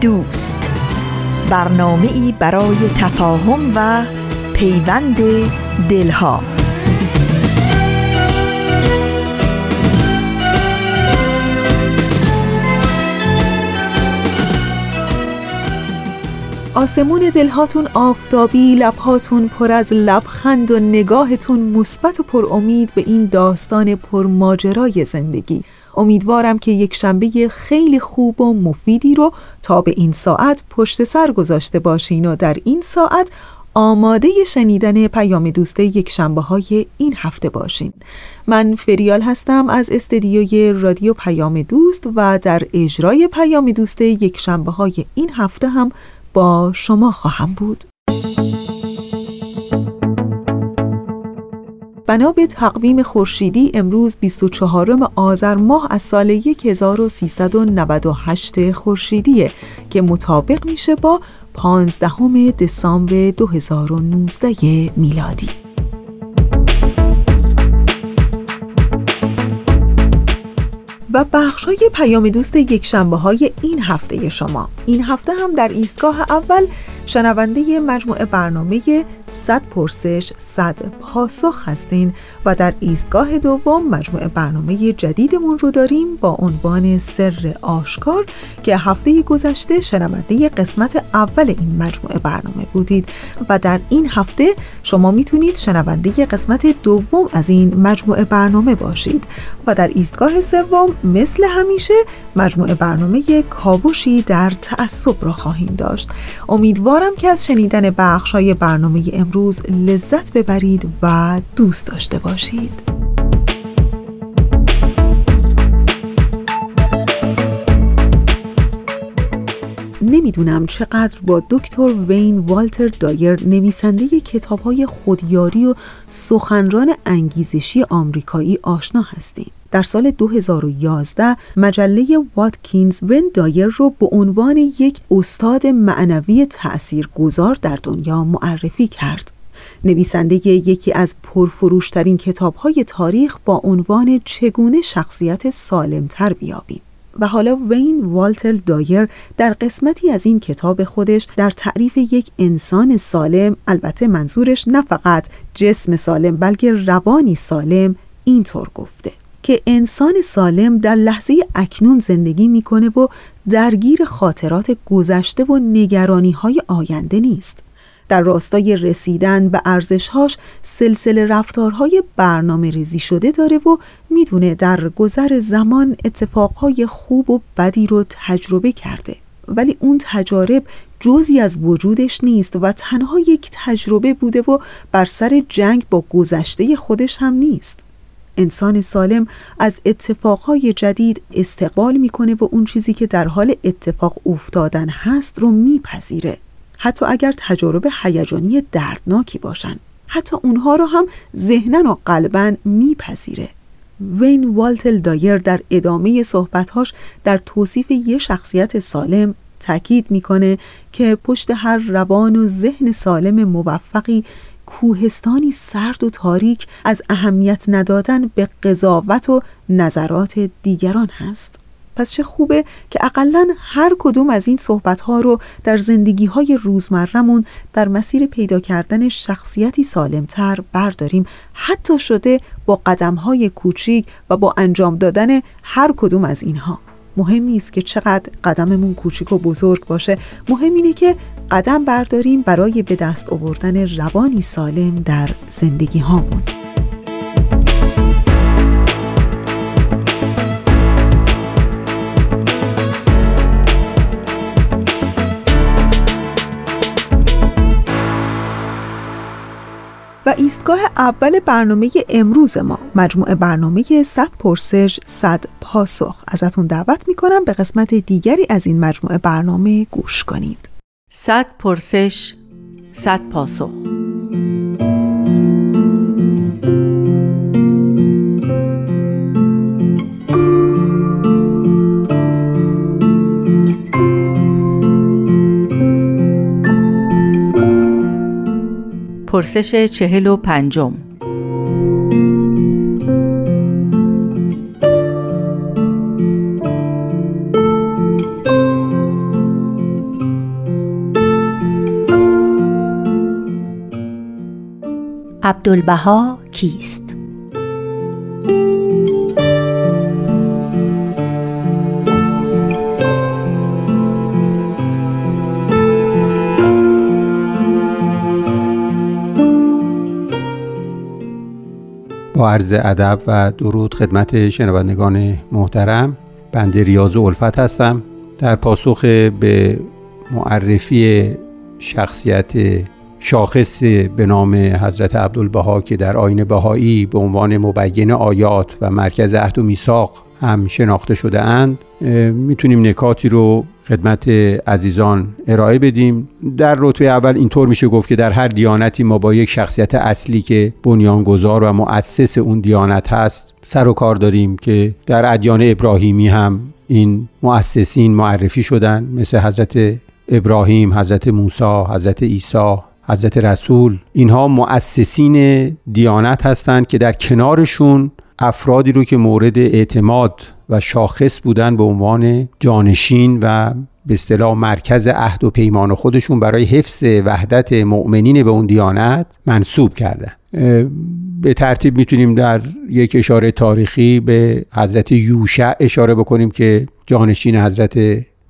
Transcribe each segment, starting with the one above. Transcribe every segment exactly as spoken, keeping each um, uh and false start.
دوست، برنامه‌ای برای تفاهم و پیوند دلها. آسمون دلهاتون آفتابی، لبهاتون پر از لبخند و نگاهتون مثبت و پر امید به این داستان پر ماجرای زندگی. امیدوارم که یک شنبه خیلی خوب و مفیدی رو تا به این ساعت پشت سر گذاشته باشین و در این ساعت آماده شنیدن پیام دوست یک شنبه های این هفته باشین. من فریال هستم از استدیوی رادیو پیام دوست و در اجرای پیام دوست یک شنبه های این هفته هم با شما خواهم بود. بنا به تقویم خورشیدی امروز بیست و چهارم آذر ماه از سال هزار و سیصد و نود و هشت خورشیدیه که مطابق میشه با پانزدهم دسامبر دو هزار و نوزده میلادی. و بخشای پیام دوست یک شنبه های این هفته شما. این هفته هم در ایستگاه اول شنونده مجموعه برنامه صد پرسش صد پاسخ هستین و در ایستگاه دوم مجموعه برنامه جدیدمون رو داریم با عنوان سر آشکار که هفته گذشته شنونده قسمت اول این مجموعه برنامه بودید و در این هفته شما میتونید شنونده قسمت دوم از این مجموعه برنامه باشید و در ایستگاه سوم مثل همیشه مجموعه برنامه کاوشی در تعصب رو خواهیم داشت. امیدوارم که از شنیدن بخش‌های برنامه امروز لذت ببرید و دوست داشته باشید. نمیدونم چقدر با دکتر وین والتر دایر نویسنده کتاب‌های خودیاری و سخنران انگیزشی آمریکایی آشنا هستین. در سال دو هزار و یازده مجله واتکینز وین دایر رو به عنوان یک استاد معنوی تأثیرگذار در دنیا معرفی کرد. نویسنده یکی از پرفروشترین کتاب‌های تاریخ با عنوان چگونه شخصیت سالم‌تر بیابیم. و حالا وین والتر دایر در قسمتی از این کتاب خودش در تعریف یک انسان سالم، البته منظورش نه فقط جسم سالم بلکه روانی سالم، اینطور گفته که انسان سالم در لحظه اکنون زندگی میکنه و درگیر خاطرات گذشته و نگرانی‌های آینده نیست. در راستای رسیدن به ارزش‌هاش سلسله رفتارهای برنامه‌ریزی شده داره و میدونه در گذر زمان اتفاقهای خوب و بدی رو تجربه کرده، ولی اون تجارب جزئی از وجودش نیست و تنها یک تجربه بوده و بر سر جنگ با گذشته خودش هم نیست. انسان سالم از اتفاقهای جدید استقبال میکنه و اون چیزی که در حال اتفاق افتادن هست رو میپذیره، حتی اگر تجارب هیجانی دردناکی باشن، حتی اونها رو هم ذهنن و قلبن میپذیره. وین والتر دایر در ادامه صحبتهاش در توصیف یه شخصیت سالم تاکید میکنه که پشت هر روان و ذهن سالم موفقی کوهستانی سرد و تاریک از اهمیت ندادن به قضاوت و نظرات دیگران هست. پس چه خوبه که اقلن هر کدوم از این صحبت‌ها رو در زندگی‌های روزمرمون در مسیر پیدا کردن شخصیتی سالمتر برداریم، حتی شده با قدم‌های کوچیک و با انجام دادن هر کدوم از اینها. مهم نیست که چقدر قدممون کوچیک و بزرگ باشه، مهم اینه که قدم برداریم برای به دست آوردن روانی سالم در زندگی هامون. و ایستگاه اول برنامه امروز ما، مجموعه برنامه صد پرسش صد پاسخ، ازتون دعوت میکنم به قسمت دیگری از این مجموعه برنامه گوش کنید. صد پرسش صد پاسخ. پرسش چهل و پنجم. عبدالبها کیست؟ با عرض ادب و درود خدمت شنوندگان محترم، بنده ریاض و الفت هستم. در پاسخ به معرفی شخصیت شاخص به نام حضرت عبدالبها که در آیین بهایی به عنوان مبین آیات و مرکز عهد و میثاق هم شناخته شده اند، میتونیم نکاتی رو خدمت عزیزان ارائه بدیم. در رتبه اول اینطور میشه گفت که در هر دیانتی ما با یک شخصیت اصلی که بنیانگذار و مؤسس اون دیانت هست سر و کار داریم که در ادیان ابراهیمی هم این مؤسسین معرفی شدن، مثل حضرت ابراهیم، حضرت موسی، حضرت عیسی، حضرت رسول. اینها مؤسسین دیانت هستند که در کنارشون افرادی رو که مورد اعتماد و شاخص بودن به عنوان جانشین و به اصطلاح مرکز عهد و پیمان خودشون برای حفظ وحدت مؤمنین به اون دیانت منسوب کردن. به ترتیب میتونیم در یک اشاره تاریخی به حضرت یوشع اشاره بکنیم که جانشین حضرت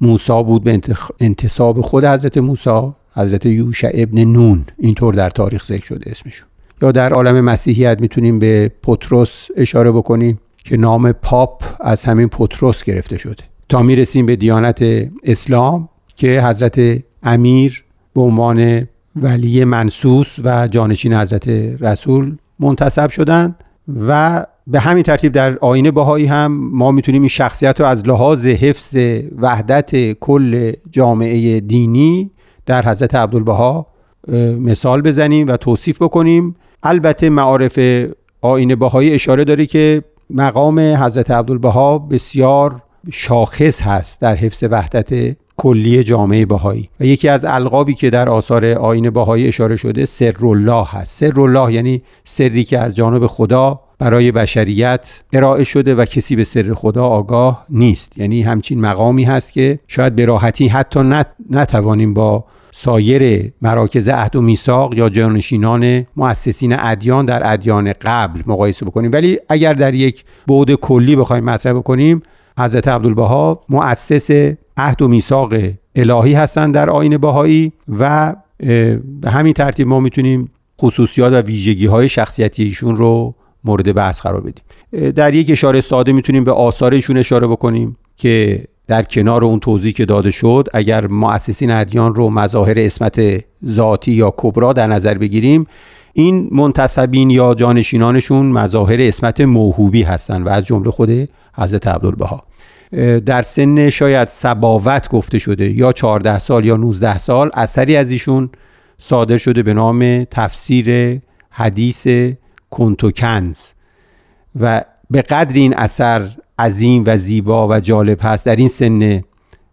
موسی بود به انتساب خود حضرت موسی، حضرت یوشع ابن نون، اینطور در تاریخ ذکر شده اسمشون. یا در عالم مسیحیت میتونیم به پتروس اشاره بکنیم که نام پاپ از همین پتروس گرفته شده، تا میرسیم به دیانت اسلام که حضرت امیر به عنوان ولی منصوص و جانشین حضرت رسول منتسب شدند. و به همین ترتیب در آیین بهایی هم ما میتونیم این شخصیت رو از لحاظ حفظ وحدت کل جامعه دینی در حضرت عبدالبها مثال بزنیم و توصیف بکنیم. البته معارف آیین بهایی اشاره داره که مقام حضرت عبدالبها بسیار شاخص هست در حفظ وحدت کلی جامعه بهایی و یکی از القابی که در آثار آیین بهایی اشاره شده سرالله هست. سرالله یعنی سری که از جانب خدا برای بشریت ارائه شده و کسی به سر خدا آگاه نیست، یعنی همچین مقامی هست که شاید به راحتی حتی نت... نتوانیم با سایر مراکز عهد و میثاق یا جانشینان مؤسسین ادیان در ادیان قبل مقایسه بکنیم. ولی اگر در یک بعد کلی بخوایم مطرح بکنیم، حضرت عبدالبها مؤسس عهد و میثاق الهی هستند در آیین بهایی و به همین ترتیب ما میتونیم خصوصیات و ویژگی‌های شخصیتی ایشون رو مورد بحث قرار بدیم. در یک اشاره ساده میتونیم به آثار ایشون اشاره بکنیم که در کنار اون توضیحی که داده شد، اگر مؤسسین ادیان رو مظاهر اسمت ذاتی یا کبرا در نظر بگیریم، این منتسبین یا جانشینانشون مظاهر اسمت موهوبی هستند و از جمله خود حضرت عبدالبها. در سن شاید سباوت گفته شده یا چهارده سال یا نوزده سال اثری از ایشون صادر شده به نام تفسیر حدیث کنتوکنز و به قدر این اثر عظیم و زیبا و جالب هست در این سن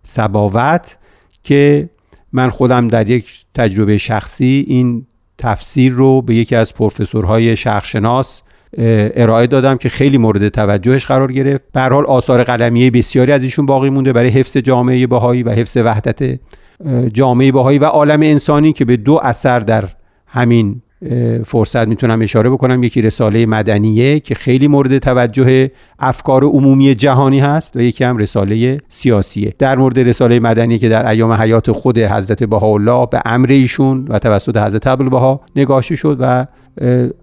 سباوت که من خودم در یک تجربه شخصی این تفسیر رو به یکی از پروفسورهای شرقشناس ارائه دادم که خیلی مورد توجهش قرار گرفت. به هر حال آثار قلمیه بسیاری از ایشون باقی مونده برای حفظ جامعه بهایی و حفظ وحدت جامعه بهایی و عالم انسانی که به دو اثر در همین فرصت میتونم اشاره بکنم. یکی رساله مدنیه که خیلی مورد توجه افکار عمومی جهانی هست و یکی هم رساله سیاسیه. در مورد رساله مدنی که در ایام حیات خود حضرت بهاءالله به امر ایشون و توسط حضرت عبدالبها نگاشته شد و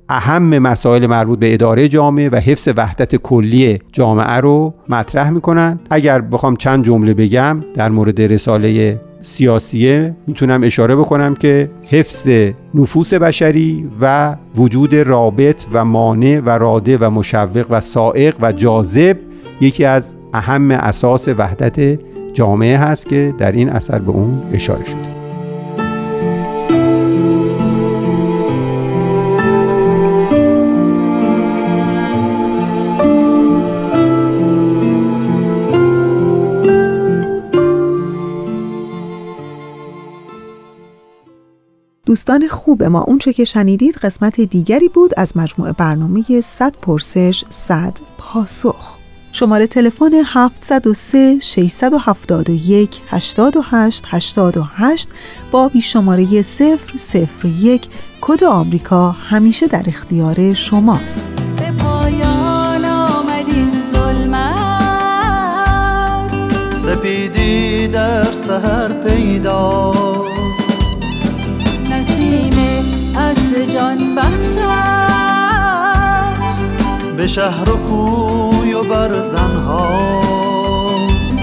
اهم مسائل مربوط به اداره جامعه و حفظ وحدت کلی جامعه رو مطرح میکنن. اگر بخوام چند جمله بگم در مورد رساله سیاسیه میتونم اشاره بکنم که حفظ نفوس بشری و وجود رابط و مانع و راده و مشوق و سائق و جاذب یکی از اهم اساس وحدت جامعه هست که در این اثر به اون اشاره شده. دوستان خوب ما، اون چه که شنیدید قسمت دیگری بود از مجموعه برنامه صد پرسش صد پاسخ. شماره تلفن هفت صد و سه شش هفت یک هشت هشت هشت هشت با پیش شماره صفر صفر یک کد آمریکا همیشه در اختیار شماست. پایان آمد این ظلمت، سپیدی در سحر پیداست، نسیم عطر جان بخشش به شهر و کوی و بر زنهاست.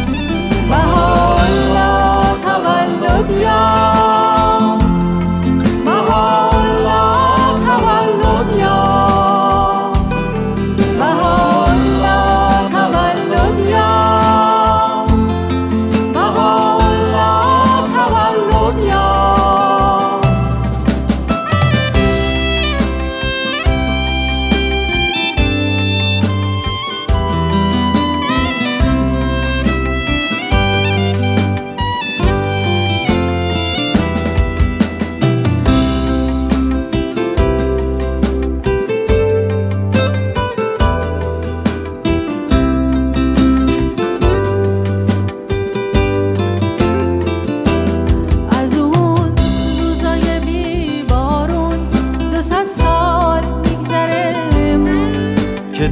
بهاءالله تولد یاب، بهاءالله تولد یاب، بهاءالله تولد یاب، بهاءالله تولد یاب.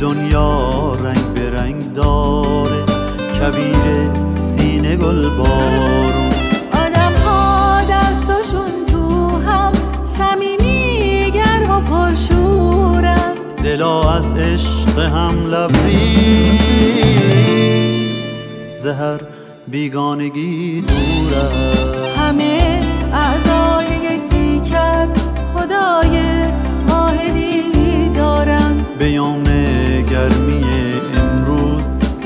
دنیا رنگ به رنگ داره، کویر سینه گل بارون، آدم ها دستاشون تو هم صمیمی گرم و پرشورن، دلا از عشق هم لبریز زهر بیگانگی دوره، همه اعضای یک دیگر خدای واحدی دارن، بیام گرمی امروز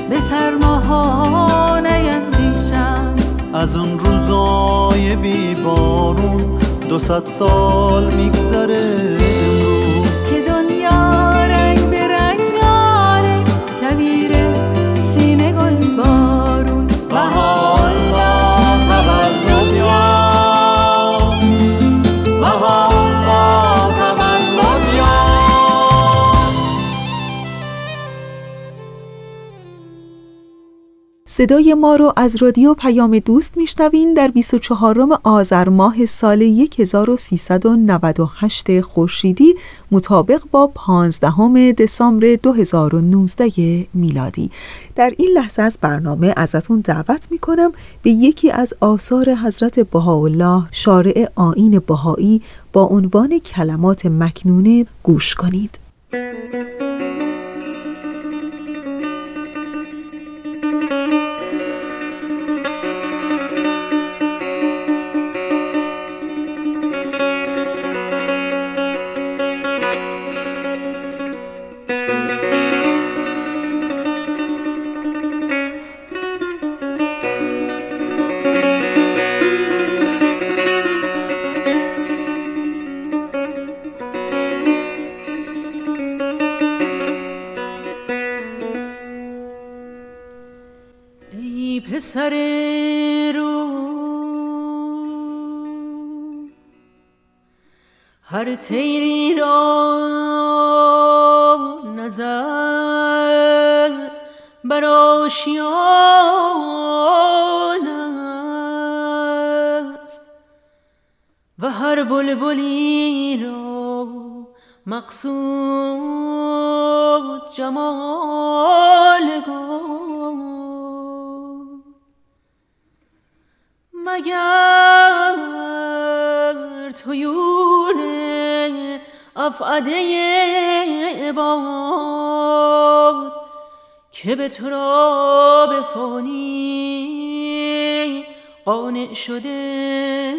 به سرماها نیندیشم، از اون روزای بی بارون دو صد سال میگذره امروز، که دنیا رنگ به رنگ داره، کویر سینه گل بارون. بهاءالله تولد یاب، بهاءالله تولد یاب. صدای ما رو از رادیو پیام دوست میشنوین در بیست و چهارم آذر ماه سال هزار و سیصد و نود و هشت خورشیدی مطابق با پانزدهم دسامبر دو هزار و نوزده میلادی. در این لحظه از برنامه ازتون دعوت میکنم به یکی از آثار حضرت بهاءالله شارع آیین بهایی با عنوان کلمات مکنونه گوش کنید. پسر رو هر تیری را نظر بر آشیان است و هر بلبلی را مقصود جمال گو، مگر تویون افعده باد که به تراب فانی قانع شده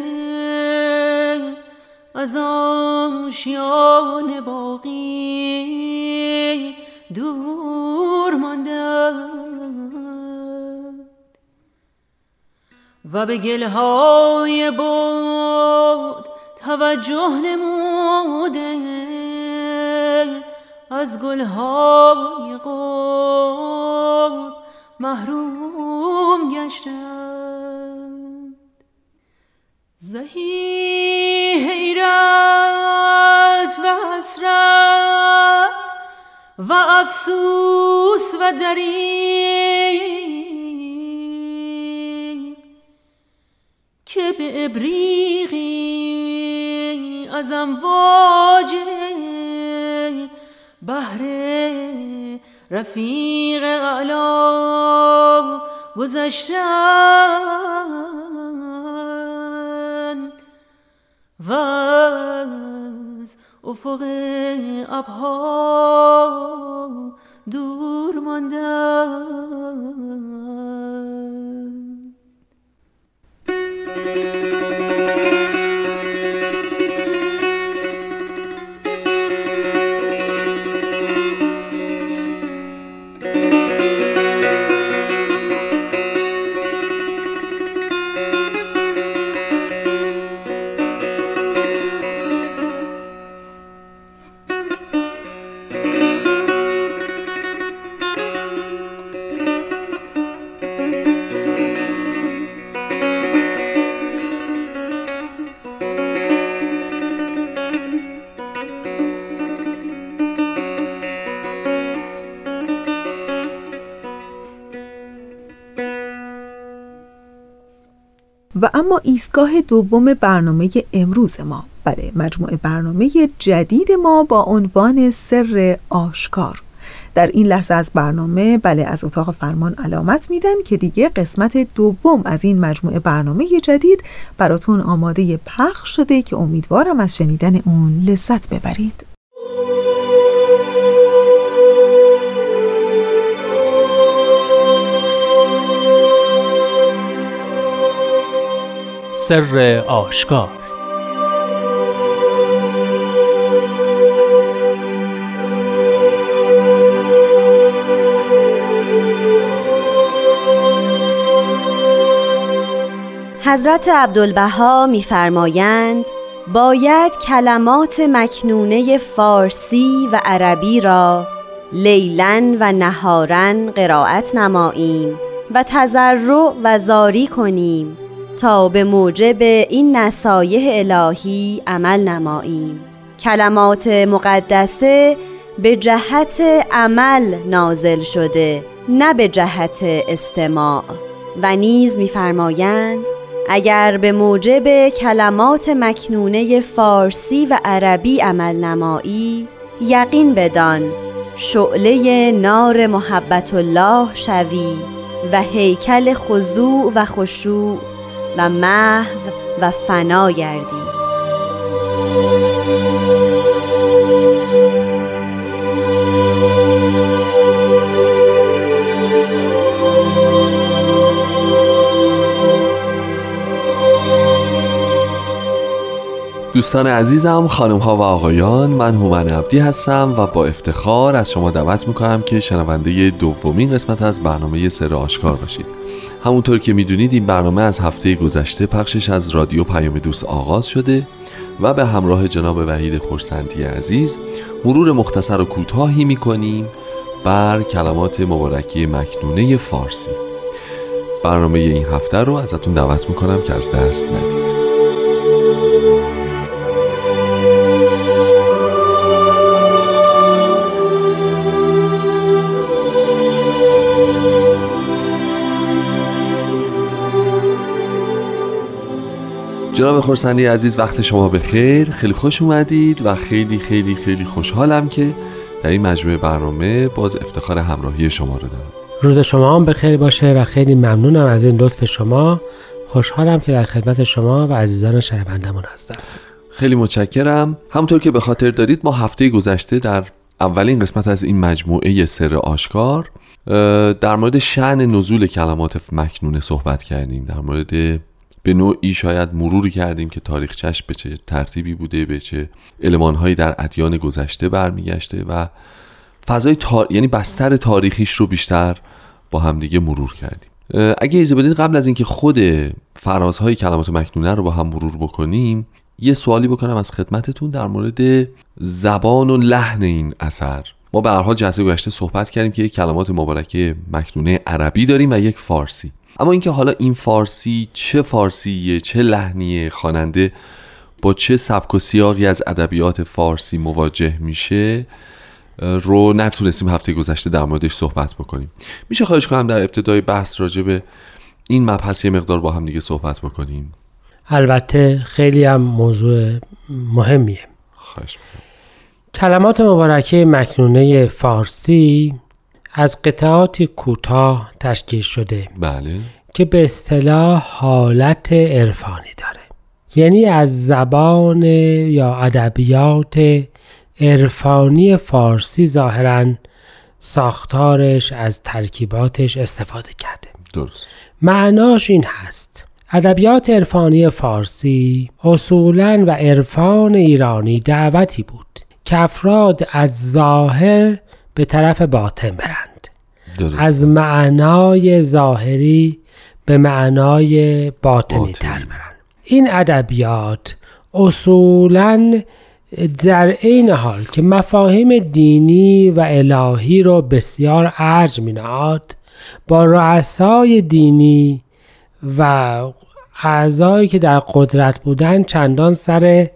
از آشیان باقی دور ماندند و به گلهای بود توجه نموده از گلهای قرب محروم گشتند. زهی حیرت و حسرت و افسوس و دریغ که به ابریقی از امواج بحر رفیق اعلا گذشتند و از افق ابها دور ماندند. و اما ایستگاه دوم برنامه امروز ما برای مجموعه برنامه جدید ما با عنوان سر آشکار. در این لحظه از برنامه بله از اتاق فرمان علامت میدن که دیگه قسمت دوم از این مجموعه برنامه جدید براتون آماده پخش شده که امیدوارم از شنیدن اون لذت ببرید. سر آشکار. حضرت عبدالبها می‌فرمایند باید کلمات مکنونه فارسی و عربی را لیلاً و نهاراً قرائت نماییم و تضرع و زاری کنیم تا به موجب این نصایح الهی عمل نماییم. کلمات مقدسه به جهت عمل نازل شده نه به جهت استماع. و نیز می‌فرمایند اگر به موجب کلمات مکنونه فارسی و عربی عمل نمایی یقین بدان شعله نار محبت الله شوی و هیکل خضوع و خشوع و محو و فنا گردی. دوستان عزیزم، خانم ها و آقایان، من هومن عبدی هستم و با افتخار از شما دعوت میکنم که شنونده دومین قسمت از برنامه سر آشکار باشید. همونطور که میدونید این برنامه از هفته گذشته پخشش از رادیو پیام دوست آغاز شده و به همراه جناب وحید خورسندی عزیز مرور مختصر و کوتاهی میکنیم بر کلمات مبارکی مکنونه فارسی. برنامه این هفته رو ازتون دعوت میکنم که از دست ندید. جناب خورسندی عزیز، وقت شما بخیر. خیلی خوش اومدید و خیلی خیلی خیلی خوشحالم که در این مجموعه برنامه باز افتخار همراهی شما رو دارم. روز شما هم بخیر باشه و خیلی ممنونم از این لطف شما. خوشحالم که در خدمت شما و عزیزان شنوندمون هستم. خیلی متشکرم. همونطور که به خاطر دارید ما هفته گذشته در اولین قسمت از این مجموعه سر آشکار در مورد شأن نزول کلمات مکنونه صحبت کردیم، در مورد به نوعی شاید مروری کردیم که تاریخچش به چه ترتیبی بوده، به چه المانهایی در ادیان گذشته برمیگشته و فضای تار... یعنی بستر تاریخیش رو بیشتر با همدیگه مرور کردیم. اگه اجازه بدید قبل از اینکه خود فرازهای کلمات مکنونه رو با هم مرور بکنیم یه سوالی بکنم از خدمتتون در مورد زبان و لحن این اثر. ما به هر حال جلسه گذشته صحبت کردیم که یک کلمات مبارکه مکنونه عربی داریم و یک فارسی، اما اینکه حالا این فارسی چه فارسیه، چه لحنیه، خواننده با چه سبک و سیاقی از ادبیات فارسی مواجه میشه رو نتونستیم هفته گذشته در موردش صحبت بکنیم. میشه خواهش کنم در ابتدای بحث راجع به این مبحث یه مقدار با هم دیگه صحبت بکنیم؟ البته، خیلی هم موضوع مهمیه. خواهش میکنم. کلمات مبارکه مکنونه فارسی از قطعاتی کوتاه تشکیل شده، بله، که به اصطلاح حالت عرفانی داره، یعنی از زبان یا ادبیات عرفانی فارسی ظاهراً ساختارش از ترکیباتش استفاده کرده. درست. معناش این هست: ادبیات عرفانی فارسی اصولاً و عرفان ایرانی دعوتی بود که افراد از ظاهر به طرف باطن برند. درست. از معنای ظاهری به معنای باطنی, باطنی. تر برند. این ادبیات اصولاً در عین حال که مفاهیم دینی و الهی را بسیار ارج می‌نهاد، با رؤسای دینی و اعضایی که در قدرت بودند چندان سر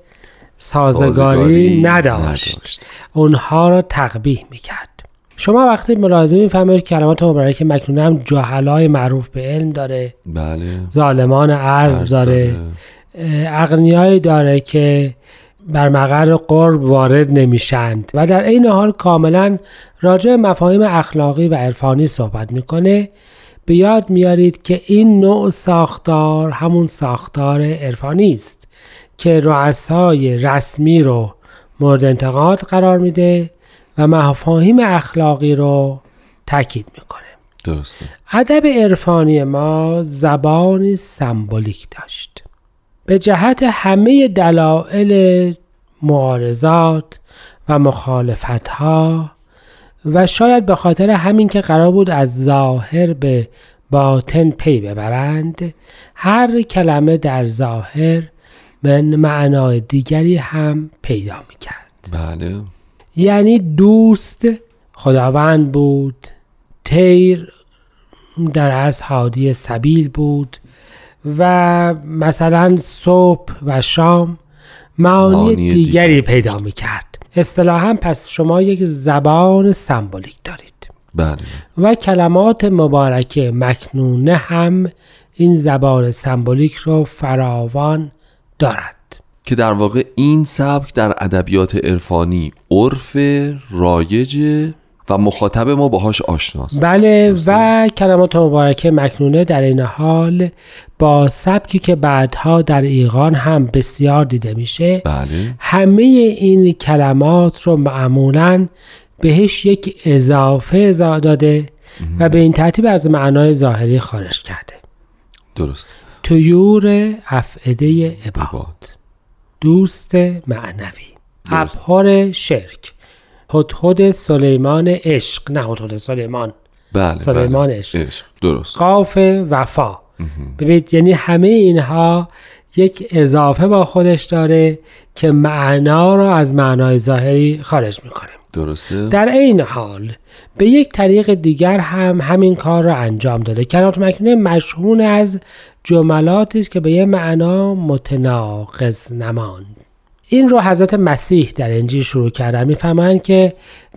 سازگاری, سازگاری نداشت. نداشت اونها را تقبیح میکرد. شما وقتی ملاحظه میفهمید کلمات مبارکه مکنونه هم جاهلای معروف به علم داره، بله، ظالمان عرض داره, داره. اغنیایی داره که بر مقر قرب وارد نمیشند و در این حال کاملا راجع مفاهیم اخلاقی و عرفانی صحبت میکنه. بیاد میارید که این نوع ساختار همون ساختار عرفانی است که رؤسای رسمی رو مورد انتقاد قرار میده و مفاهیم اخلاقی رو تاکید میکنه. درسته. ادب عرفانی ما زبانی سمبولیک داشت، به جهت همه دلایل معارضات و مخالفت‌ها و شاید به خاطر همین که قرار بود از ظاهر به باطن پی ببرند، هر کلمه در ظاهر من معنای دیگری هم پیدا می‌کرد. بله. یعنی دوست خداوند بود، تیر در از هادی سبیل بود و مثلا صبح و شام معانی دیگری, دیگری پیدا می‌کرد. اصطلاحاً پس شما یک زبان سمبولیک دارید. بله. و کلمات مبارکه مکنونه هم این زبان سمبولیک رو فراوان دارد که در واقع این سبک در ادبیات عرفانی عرف رایجه و مخاطب ما باهاش آشناست. بله. درسته؟ و کلمات مبارکه مکنونه در این حال با سبکی که بعدها در ایقان هم بسیار دیده میشه، بله، همه این کلمات رو معمولاً بهش یک اضافه داده و به این ترتیب از معنای ظاهری خارج کرده. درست. طیور افعده عباد، دوست معنوی، ابحر شرک، هدهد سلیمان عشق، نه هدهد سلیمان، بله، سلیمان عشق. بله. درست. قاف وفا. ببینید یعنی همه اینها یک اضافه با خودش داره که معنا را از معنای ظاهری خارج میکنه. درسته. در این حال به یک طریق دیگر هم همین کار را انجام داده. کلمات مکنونه مشهون از جملاتی است که به یه معنا متناقض نماند. این رو حضرت مسیح در انجیل شروع کردن. میفهمند که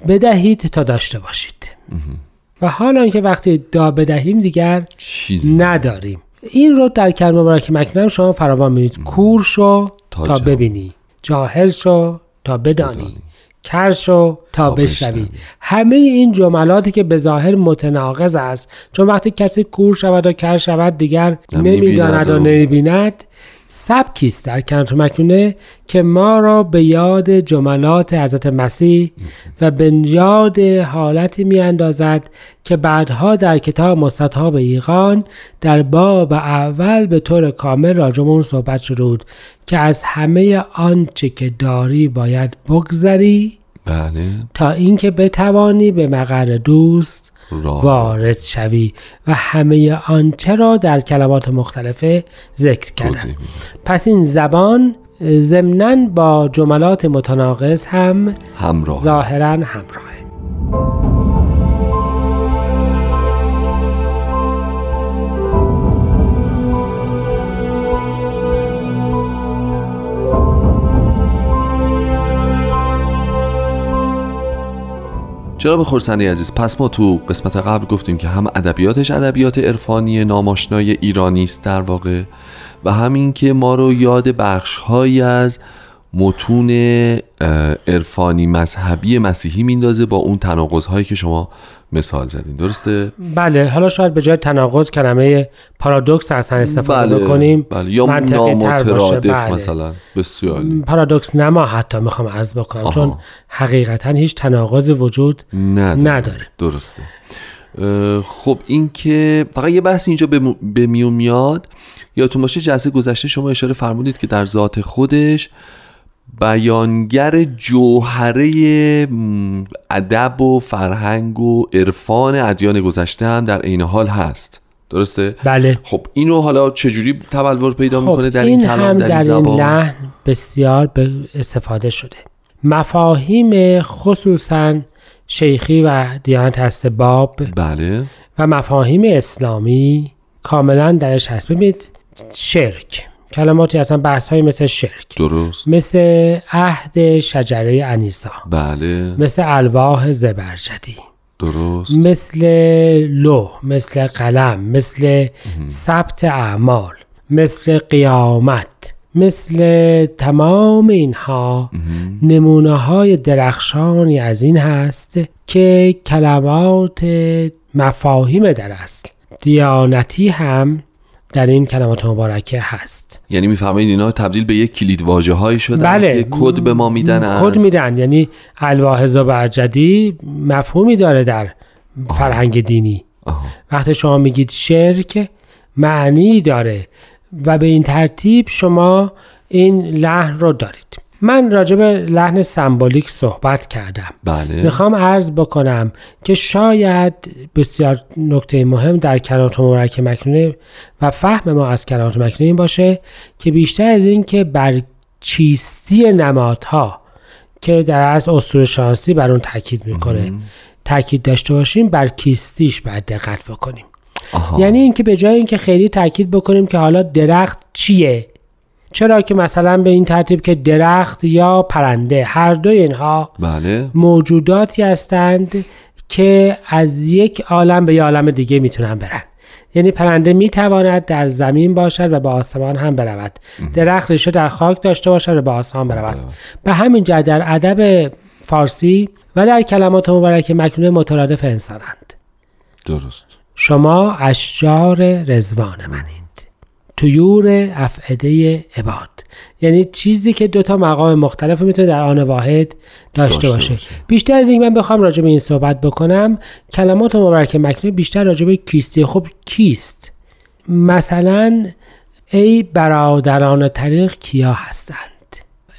بدهید تا داشته باشید و حالا که وقتی دا بدهیم دیگر نداریم. این رو در کلمات مبارکه مکنونه شما فراوان می‌بینید. کور شو تا, تا ببینی، جاهل شو تا بدانی, بدانی. کرشو تا بشنوی. همه این جملاتی که به ظاهر متناقض است، چون وقتی کسی کور شود و کر شود دیگر نمیداند و نمیبیند، سبکی است در کلمات مکنونه که ما را به یاد جملات حضرت مسیح و به یاد حالتی می‌اندازد که بعدها در کتاب مستطاب ایقان در باب اول به طور کامل راجع به اون صحبت شد که از همه آنچه که داری باید بگذری، بله، تا اینکه بتوانی به مقر دوست راه وارد شوی، و همه آنچه را در کلمات مختلفه ذکر کردن. پس این زبان ضمناً با جملات متناقض هم همراه، ظاهراً همراهه. جناب خرسندی عزیز، پس ما تو قسمت قبل گفتیم که هم ادبیاتش ادبیات عرفانی ناماشنای ایرانی است در واقع، و همین که ما رو یاد بخش‌هایی از متون عرفانی مذهبی مسیحی میندازه با اون تناقض‌هایی که شما مثال زدین، درسته؟ بله، حالا شاید به جای تناقض کلمه پارادوکس اصلا استفاده بله، بکنیم بله، یا نامترادف بله. مثلا بسیار پارادوکس نما حتی میخوام عرض بکنم آها. چون حقیقتا هیچ تناقض وجود نداره, نداره. درسته. خب این که فقط یه بحث اینجا به, م... به میون میاد، یادتون باشه جلسه گذشته شما اشاره فرمودید که در ذات خودش بیانگر جوهره ادب و فرهنگ و عرفان ادیان گذشته هم در عین حال هست، درسته؟ بله. خب اینو حالا چجوری تبلور پیدا خب میکنه در این, این کلام، در این زبان؟ این هم در این لحن بسیار به استفاده شده. مفاهیم خصوصاً شیخی و دیانت هست باب بله و مفاهیم اسلامی کاملاً درش هست. ببینید شرک، کلماتی اصلا بحث های مثل شرک، درست، مثل عهد شجره انیسا، بله، مثل الواح زبرجدی، درست، مثل لوح، مثل قلم، مثل ثبت اعمال، مثل قیامت، مثل تمام اینها نمونه های درخشانی از این هست که کلمات مفاهیم در اصل دیانتی هم در این کلمات مبارکه هست. یعنی میفهمید اینا تبدیل به یک کلید واژه هایی شدن، بله، کد به ما میدن، کد میدن. یعنی الواح زبرجدی مفهومی داره در آه. فرهنگ دینی. آه. وقتی شما میگید شرک معنی داره و به این ترتیب شما این لحن رو دارید. من راجع به لحن سمبولیک صحبت کردم. بله. میخوام عرض بکنم که شاید بسیار نکته مهم در کلمات مبارکه مکنونه و فهم ما از کلمات مکنونه این باشه که بیشتر از این که بر چیستی نمادها که در اصل اسطوره شناسی بر اون تاکید میکنه تاکید داشته باشیم، بر کیستیش باید دقت بکنیم. آها. یعنی اینکه به جای اینکه خیلی تاکید بکنیم که حالا درخت چیه، چرا که مثلا به این ترتیب که درخت یا پرنده هر دوی اینها بله. موجوداتی هستند که از یک عالم به یک عالم دیگه میتونن برن. یعنی پرنده میتواند در زمین باشد و به آسمان هم برود، درخت ریشه در خاک داشته باشد و به آسمان برود. بله. به همین جهت در ادب فارسی و در کلمات مبارکه مکنونه مترادف انسانند. درست. شما اشجار رضوان منید، طیور افعده عباد. یعنی چیزی که دوتا مقام مختلف میتونه در آن واحد داشته باشه. بیشتر از این من بخوام راجع به این صحبت بکنم، کلمات مبارکه مکنونه بیشتر راجع به کیستی. خب کیست؟ مثلا ای برادران طریق کیا هستند،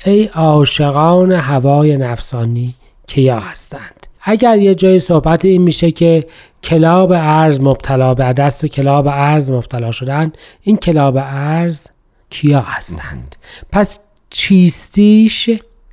ای عاشقان هوای نفسانی کیا هستند. اگر یه جای صحبت این میشه که کلاب ارز مبتلا به دست کلاب ارز مبتلا شدن، این کلاب ارز کیا هستند؟ پس چیستیش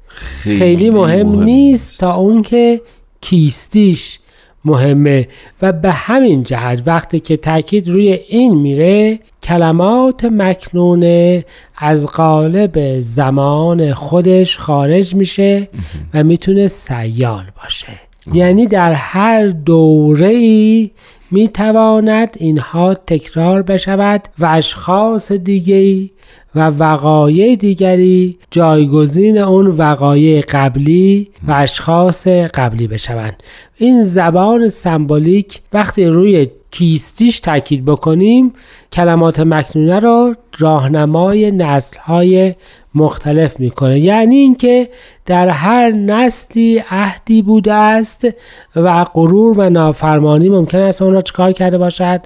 خیلی, خیلی مهم, مهم نیست تا اون که کیستیش مهمه، و به همین جهت وقتی که تاکید روی این میره، کلمات مکنونه از قالب زمان خودش خارج میشه و میتونه سیال باشه. یعنی در هر دوره‌ای میتواند اینها تکرار بشود و اشخاص دیگری و وقایع دیگری جایگزین اون وقایع قبلی و اشخاص قبلی بشوند. این زبان سمبولیک وقتی روی کیستیش تاکید بکنیم، کلمات مکنونه را راهنمای نسل‌های مختلف میکنه. یعنی اینکه در هر نسلی عهدی بوده است و غرور و نافرمانی ممکن است اون را چکار کرده باشد؟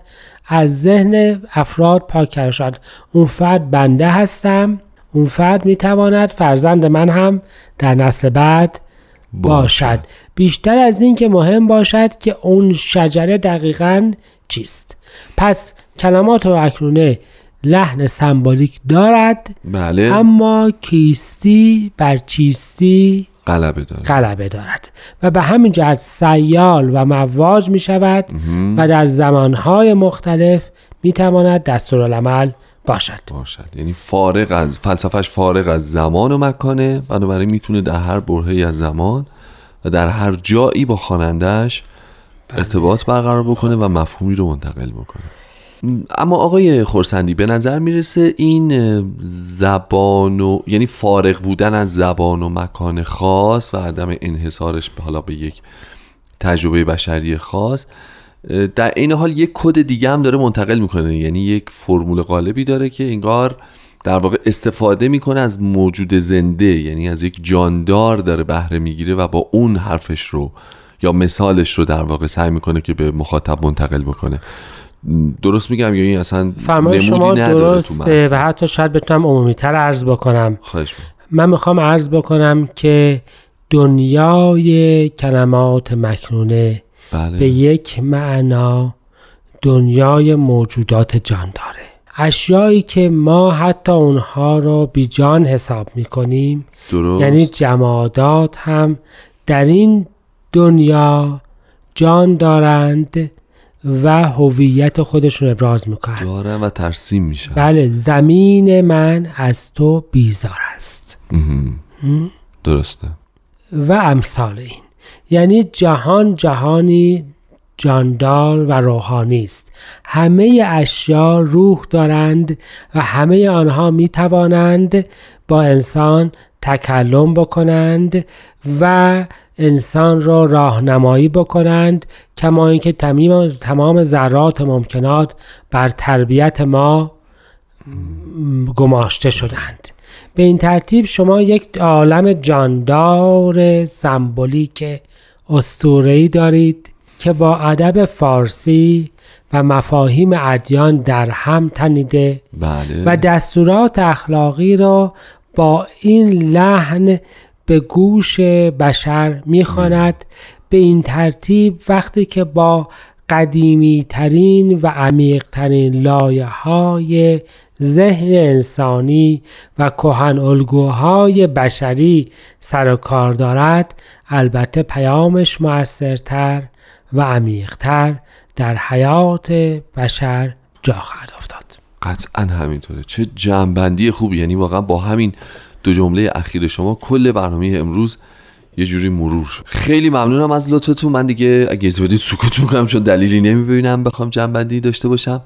از ذهن افراد پاک کرده باشد. اون فرد بنده هستم، اون فرد میتواند فرزند من هم در نسل بعد باشد. بیشتر از این که مهم باشد که اون شجره دقیقاً چیست. پس کلمات مکنونه لحن سمبولیک دارد، بله. اما کیستی بر چیستی غلبه دارد. غلبه دارد و به همین جهت سیال و مواج می شود و در زمانهای مختلف می تواند دستورالعمل باشد. باشد یعنی فارغ از فلسفهش، فارغ از زمان و مکانه، بنابراین میتونه در هر برهه‌ای از زمان و در هر جایی با خواننده‌اش ارتباط برقرار بکنه و مفهومی رو منتقل بکنه. اما آقای خرسندی به نظر میرسه این زبان و یعنی فارغ بودن از زبان و مکان خاص و عدم انحصارش حالا به یک تجربه بشری خاص، در این حال یک کد دیگه هم داره منتقل میکنه. یعنی یک فرمول غالبی داره که انگار در واقع استفاده میکنه از موجود زنده، یعنی از یک جاندار داره بهره میگیره و با اون حرفش رو یا مثالش رو در واقع سعی میکنه که به مخاطب منتقل بکنه. درست میگم یا این اصلا نمودی نداره تو بحث؟ و حتی شاید بتونم عمومیتر عرض بکنم. خواهش می‌کنم. من میخوام عرض بکنم که دنیای کلمات مکنونه، بله، به یک معنا دنیای موجودات جان داره. اشیایی که ما حتی اونها رو بی جان حساب میکنیم، درست، یعنی جمادات هم در این دنیا جان دارند و هویت خودشون ابراز میکنن دارن و ترسیم میشن. بله، زمین من از تو بیزار است، درسته، و امثال این. یعنی جهان جهانی جاندار و روحانی است. همه اشیا روح دارند و همه آنها میتوانند با انسان تکلم بکنند و انسان را راهنمایی بکنند، کما اینکه تمام تمام ذرات ممکنات بر تربیت ما گماشته شدند. به این ترتیب شما یک عالم جاندار سمبولیک اسطوره‌ای دارید که با ادب فارسی و مفاهیم ادیان در هم تنیده، بله، و دستورات اخلاقی را با این لحن به گوش بشر میخواند. به این ترتیب وقتی که با قدیمی ترین و عمیق ترین لایه های ذهن انسانی و کهن الگوهای بشری سر و کار دارد، البته پیامش مؤثرتر و عمیقتر در حیات بشر جا خواهد افتاد. قطعا همینطوره. چه جمع‌بندی خوبی. یعنی واقعا با همین دو جمله اخیر شما کل برنامه امروز یه جوری مرور شد. خیلی ممنونم از لطفتون. من دیگه اگه اجازه بدید سکوت میکنم، چون دلیلی نمیبینم بخوام جمع‌بندی داشته باشم.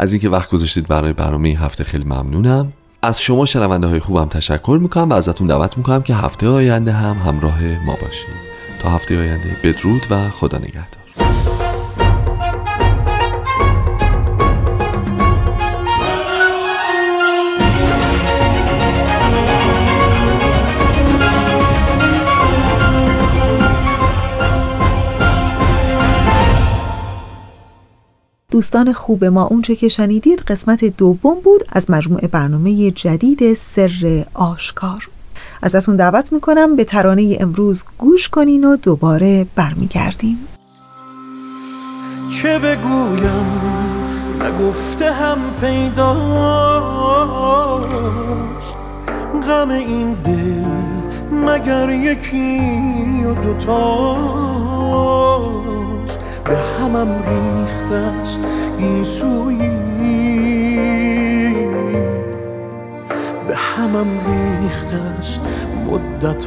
از اینکه وقت گذاشتید برای برنامه این هفته خیلی ممنونم. از شما شنونده های خوبم تشکر میکنم و ازتون دعوت میکنم که هفته آینده هم همراه ما باشید. تا هفته آینده بدرود و خدا نگهدار. دوستان خوب ما، اونچه که شنیدید قسمت دوم بود از مجموعه برنامه جدید سر آشکار. ازتون دعوت میکنم به ترانه امروز گوش کنین و دوباره برمیگردیم. چه بگویم نگفته هم پیداست، غم این دل مگر یکی و دوتاست، به همم ریخته است این سویی، به همم ریخته است مدت هاست.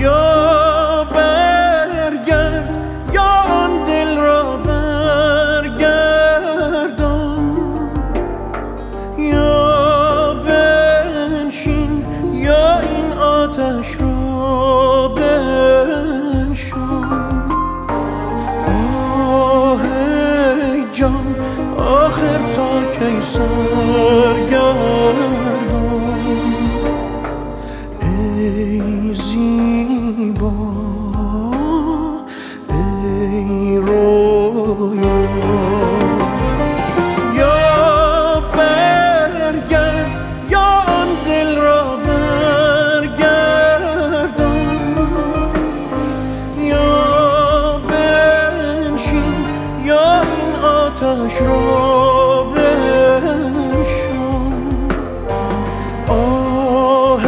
یا برگرد، یا آن دل را برگردان، یا بنشین، یا این آتش را. Oh یا برگرد، یا آن دل را برگردان، یا بنشین، یا این آتش را بشون. آه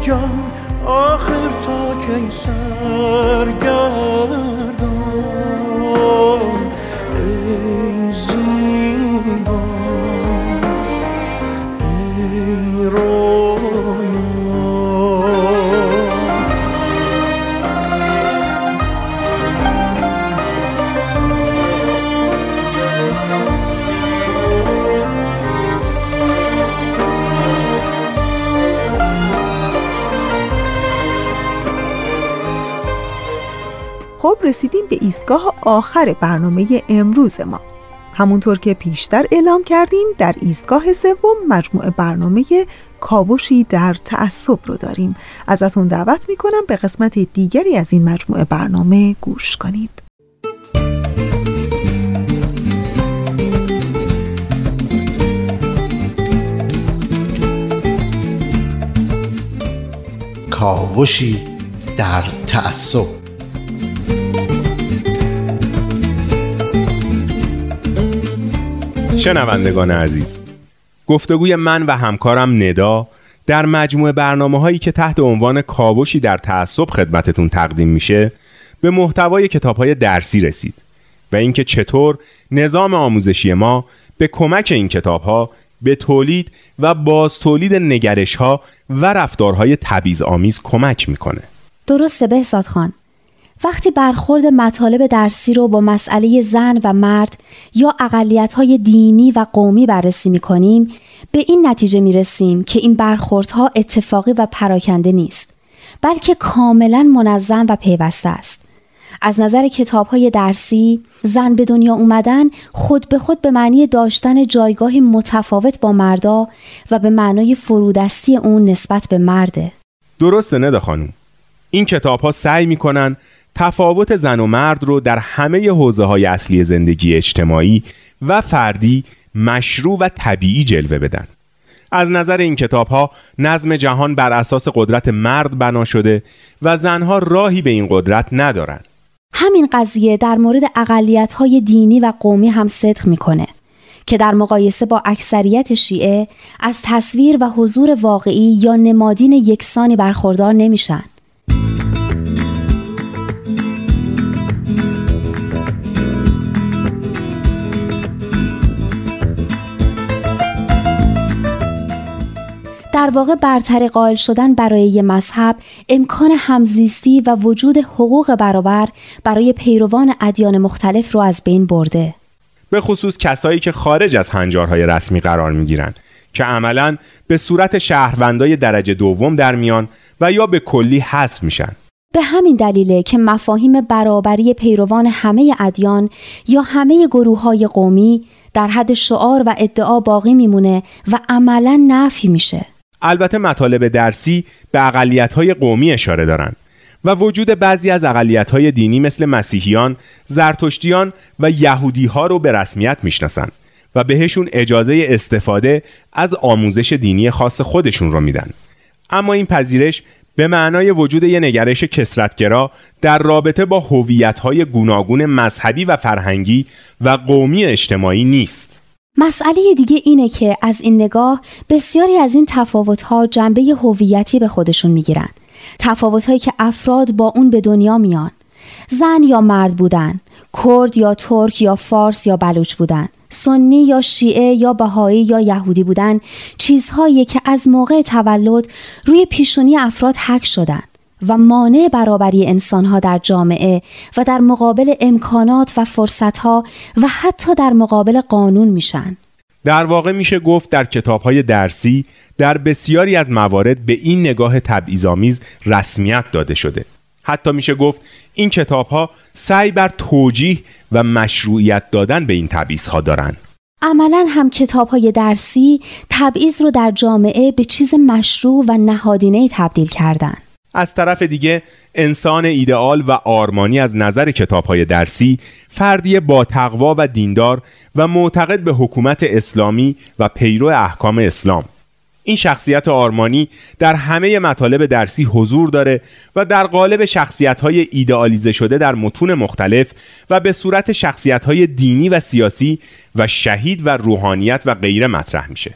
جان آخر تا کی سرگردان، خب رسیدیم به ایستگاه آخر برنامه امروز ما. همونطور که پیشتر اعلام کردیم در ایستگاه سوم مجموعه برنامه کاوشی در تعصب رو داریم. ازتون دعوت میکنم به قسمت دیگری از این مجموعه برنامه گوش کنید. کاوشی در تعصب. شنوندگان عزیز، گفتگوی من و همکارم ندا در مجموعه برنامه‌هایی که تحت عنوان کاوشی در تعصب خدمتتون تقدیم میشه به محتوای کتاب‌های درسی رسید و اینکه چطور نظام آموزشی ما به کمک این کتاب‌ها به تولید و باز تولید نگرش‌ها و رفتارهای تبعیض‌آمیز کمک میکنه. درسته بهزاد خان، وقتی برخورد مطالب درسی رو با مسئله زن و مرد یا اقلیت‌های دینی و قومی بررسی می‌کنیم، به این نتیجه می‌رسیم که این برخوردها اتفاقی و پراکنده نیست، بلکه کاملاً منظم و پیوسته است. از نظر کتاب‌های درسی، زن به دنیا اومدن خود به خود به معنی داشتن جایگاهی متفاوت با مردا و به معنای فرودستی اون نسبت به مرده. درسته ندا خانم، این کتاب‌ها سعی می‌کنن تفاوت زن و مرد رو در همه حوزه‌های اصلی زندگی اجتماعی و فردی مشروع و طبیعی جلوه بدن. از نظر این کتاب‌ها نظم جهان بر اساس قدرت مرد بنا شده و زن‌ها راهی به این قدرت ندارن. همین قضیه در مورد اقلیت‌های دینی و قومی هم صدق می‌کنه که در مقایسه با اکثریت شیعه از تصویر و حضور واقعی یا نمادین یکسانی برخوردار نمی‌شن. در واقع برتری قائل شدن برای یه مذهب امکان همزیستی و وجود حقوق برابر برای پیروان ادیان مختلف رو از بین برده، به خصوص کسایی که خارج از هنجارهای رسمی قرار میگیرن که عملاً به صورت شهروندای درجه دوم در میان و یا به کلی حذف میشن. به همین دلیله که مفاهیم برابری پیروان همه ادیان یا همه گروه‌های قومی در حد شعار و ادعا باقی میمونه و عملاً نفی میشه. البته مطالب درسی به اقلیت‌های قومی اشاره دارند و وجود بعضی از اقلیت‌های دینی مثل مسیحیان، زرتشتیان و یهودی‌ها رو به رسمیت میشناسن و بهشون اجازه استفاده از آموزش دینی خاص خودشون رو میدن. اما این پذیرش به معنای وجود یک نگرش کثرت‌گرا در رابطه با هویت‌های گوناگون مذهبی و فرهنگی و قومی اجتماعی نیست. مسئله دیگه اینه که از این نگاه بسیاری از این تفاوت‌ها جنبه هویتی به خودشون می‌گیرن. تفاوت‌هایی که افراد با اون به دنیا میان. زن یا مرد بودن، کرد یا ترک یا فارس یا بلوچ بودن، سنی یا شیعه یا بهایی یا یهودی بودن، چیزهایی که از موقع تولد روی پیشونی افراد حک شدن و مانع برابری انسانها در جامعه و در مقابل امکانات و فرصتها و حتی در مقابل قانون میشن. در واقع میشه گفت در کتابهای درسی در بسیاری از موارد به این نگاه تبعیض‌آمیز رسمیت داده شده. حتی میشه گفت این کتابها سعی بر توجیه و مشروعیت دادن به این تبعیض‌ها دارن. عملاً هم کتابهای درسی تبعیض رو در جامعه به چیز مشروع و نهادینه تبدیل کردن. از طرف دیگه انسان ایدئال و آرمانی از نظر کتاب‌های درسی، فردی با تقوا و دیندار و معتقد به حکومت اسلامی و پیرو احکام اسلام. این شخصیت آرمانی در همه مطالب درسی حضور داره و در قالب شخصیت‌های ایدئالیزه شده در متون مختلف و به صورت شخصیت‌های دینی و سیاسی و شهید و روحانیت و غیره مطرح میشه.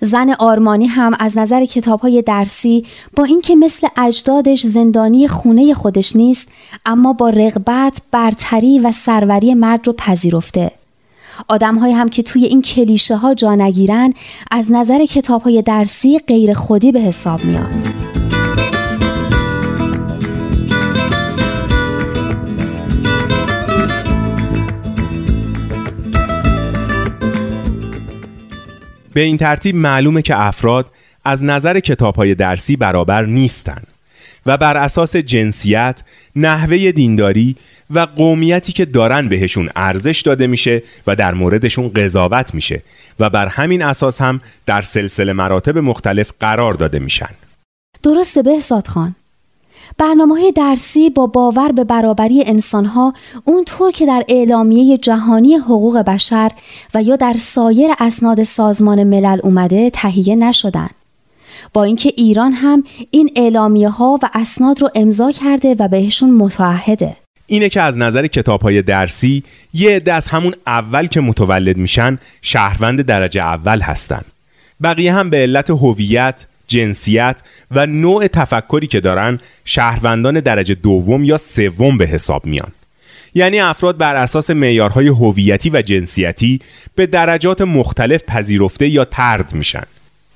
زن آرمانی هم از نظر کتاب‌های درسی با اینکه مثل اجدادش زندانی خونه خودش نیست، اما با رغبت، برتری و سروری مرد رو پذیرفته. آدم‌هایی هم که توی این کلیشه‌ها جا نگیرن، از نظر کتاب‌های درسی غیر خودی به حساب میان. به این ترتیب معلومه که افراد از نظر کتاب‌های درسی برابر نیستن و بر اساس جنسیت، نحوه دینداری و قومیتی که دارن بهشون ارزش داده میشه و در موردشون قضاوت میشه و بر همین اساس هم در سلسله مراتب مختلف قرار داده میشن. درسته بهزاد خان. برنامه‌های درسی با باور به برابری انسان‌ها اونطور که در اعلامیه جهانی حقوق بشر و یا در سایر اسناد سازمان ملل اومده تهیه نشدن. با اینکه ایران هم این اعلامیه‌ها و اسناد رو امضا کرده و بهشون متعهده. اینه که از نظر کتاب‌های درسی یه عده از همون اول که متولد میشن شهروند درجه اول هستن. بقیه هم به علت هویت، جنسیت و نوع تفکری که دارن شهروندان درجه دوم یا سوم به حساب میان. یعنی افراد بر اساس معیارهای هویتی و جنسیتی به درجات مختلف پذیرفته یا طرد میشن.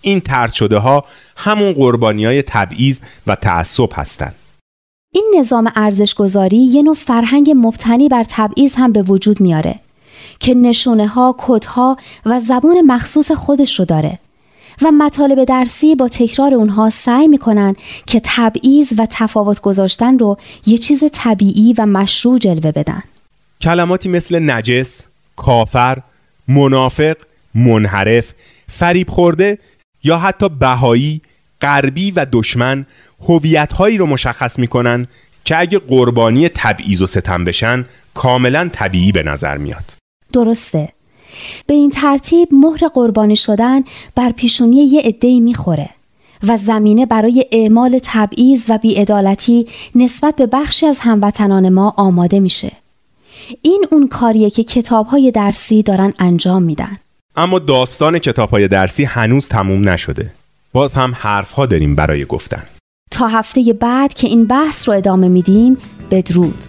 این طرد شده ها همون قربانیای تبعیض و تعصب هستند. این نظام ارزش‌گذاری یه نوع فرهنگ مبتنی بر تبعیض هم به وجود میاره که نشونه ها، کدها و زبان مخصوص خودش رو داره و مطالب درسی با تکرار اونها سعی میکنن که تبعیض و تفاوت گذاشتن رو یه چیز طبیعی و مشروع جلوه بدن. کلماتی مثل نجس، کافر، منافق، منحرف، فریب خورده یا حتی بهایی، غربی و دشمن هویت‌هایی رو مشخص میکنن که اگه قربانی تبعیض و ستم بشن کاملا طبیعی به نظر میاد. درسته. به این ترتیب مهر قربانی شدن بر پیشونی یه عده‌ای میخوره و زمینه برای اعمال تبعیض و بی‌عدالتی نسبت به بخشی از هموطنان ما آماده میشه. این اون کاریه که کتاب‌های درسی دارن انجام میدن. اما داستان کتاب‌های درسی هنوز تموم نشده. باز هم حرف‌ها داریم برای گفتن. تا هفته بعد که این بحث رو ادامه میدیم، بدرود.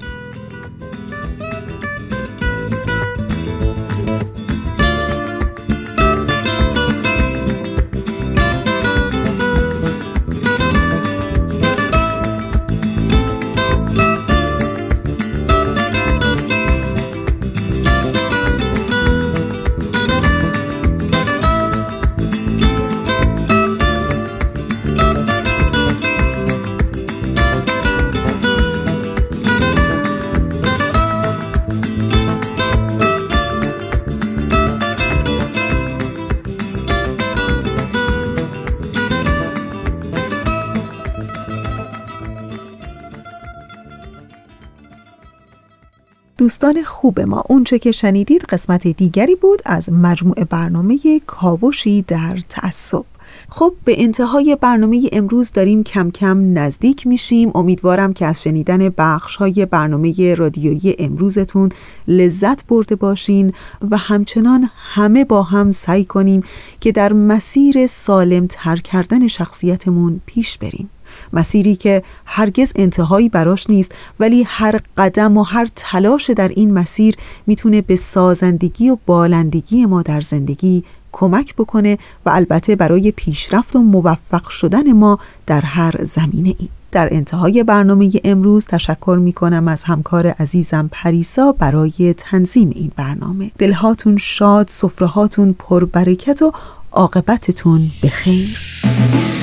دوستان خوب ما، اونچه که شنیدید قسمت دیگری بود از مجموعه برنامه کاوشی در تعصب. خب به انتهای برنامه امروز داریم کم کم نزدیک میشیم. امیدوارم که از شنیدن بخش‌های برنامه رادیویی امروزتون لذت برده باشین و همچنان همه با هم سعی کنیم که در مسیر سالم‌تر کردن شخصیتمون پیش بریم. مسیری که هرگز انتهایی براش نیست، ولی هر قدم و هر تلاش در این مسیر میتونه به سازندگی و بالندگی ما در زندگی کمک بکنه و البته برای پیشرفت و موفق شدن ما در هر زمینه ای. در انتهای برنامه امروز تشکر میکنم از همکار عزیزم پریسا برای تنظیم این برنامه. دلهاتون شاد، سفرهاتون پربرکت و عاقبتتون بخیر.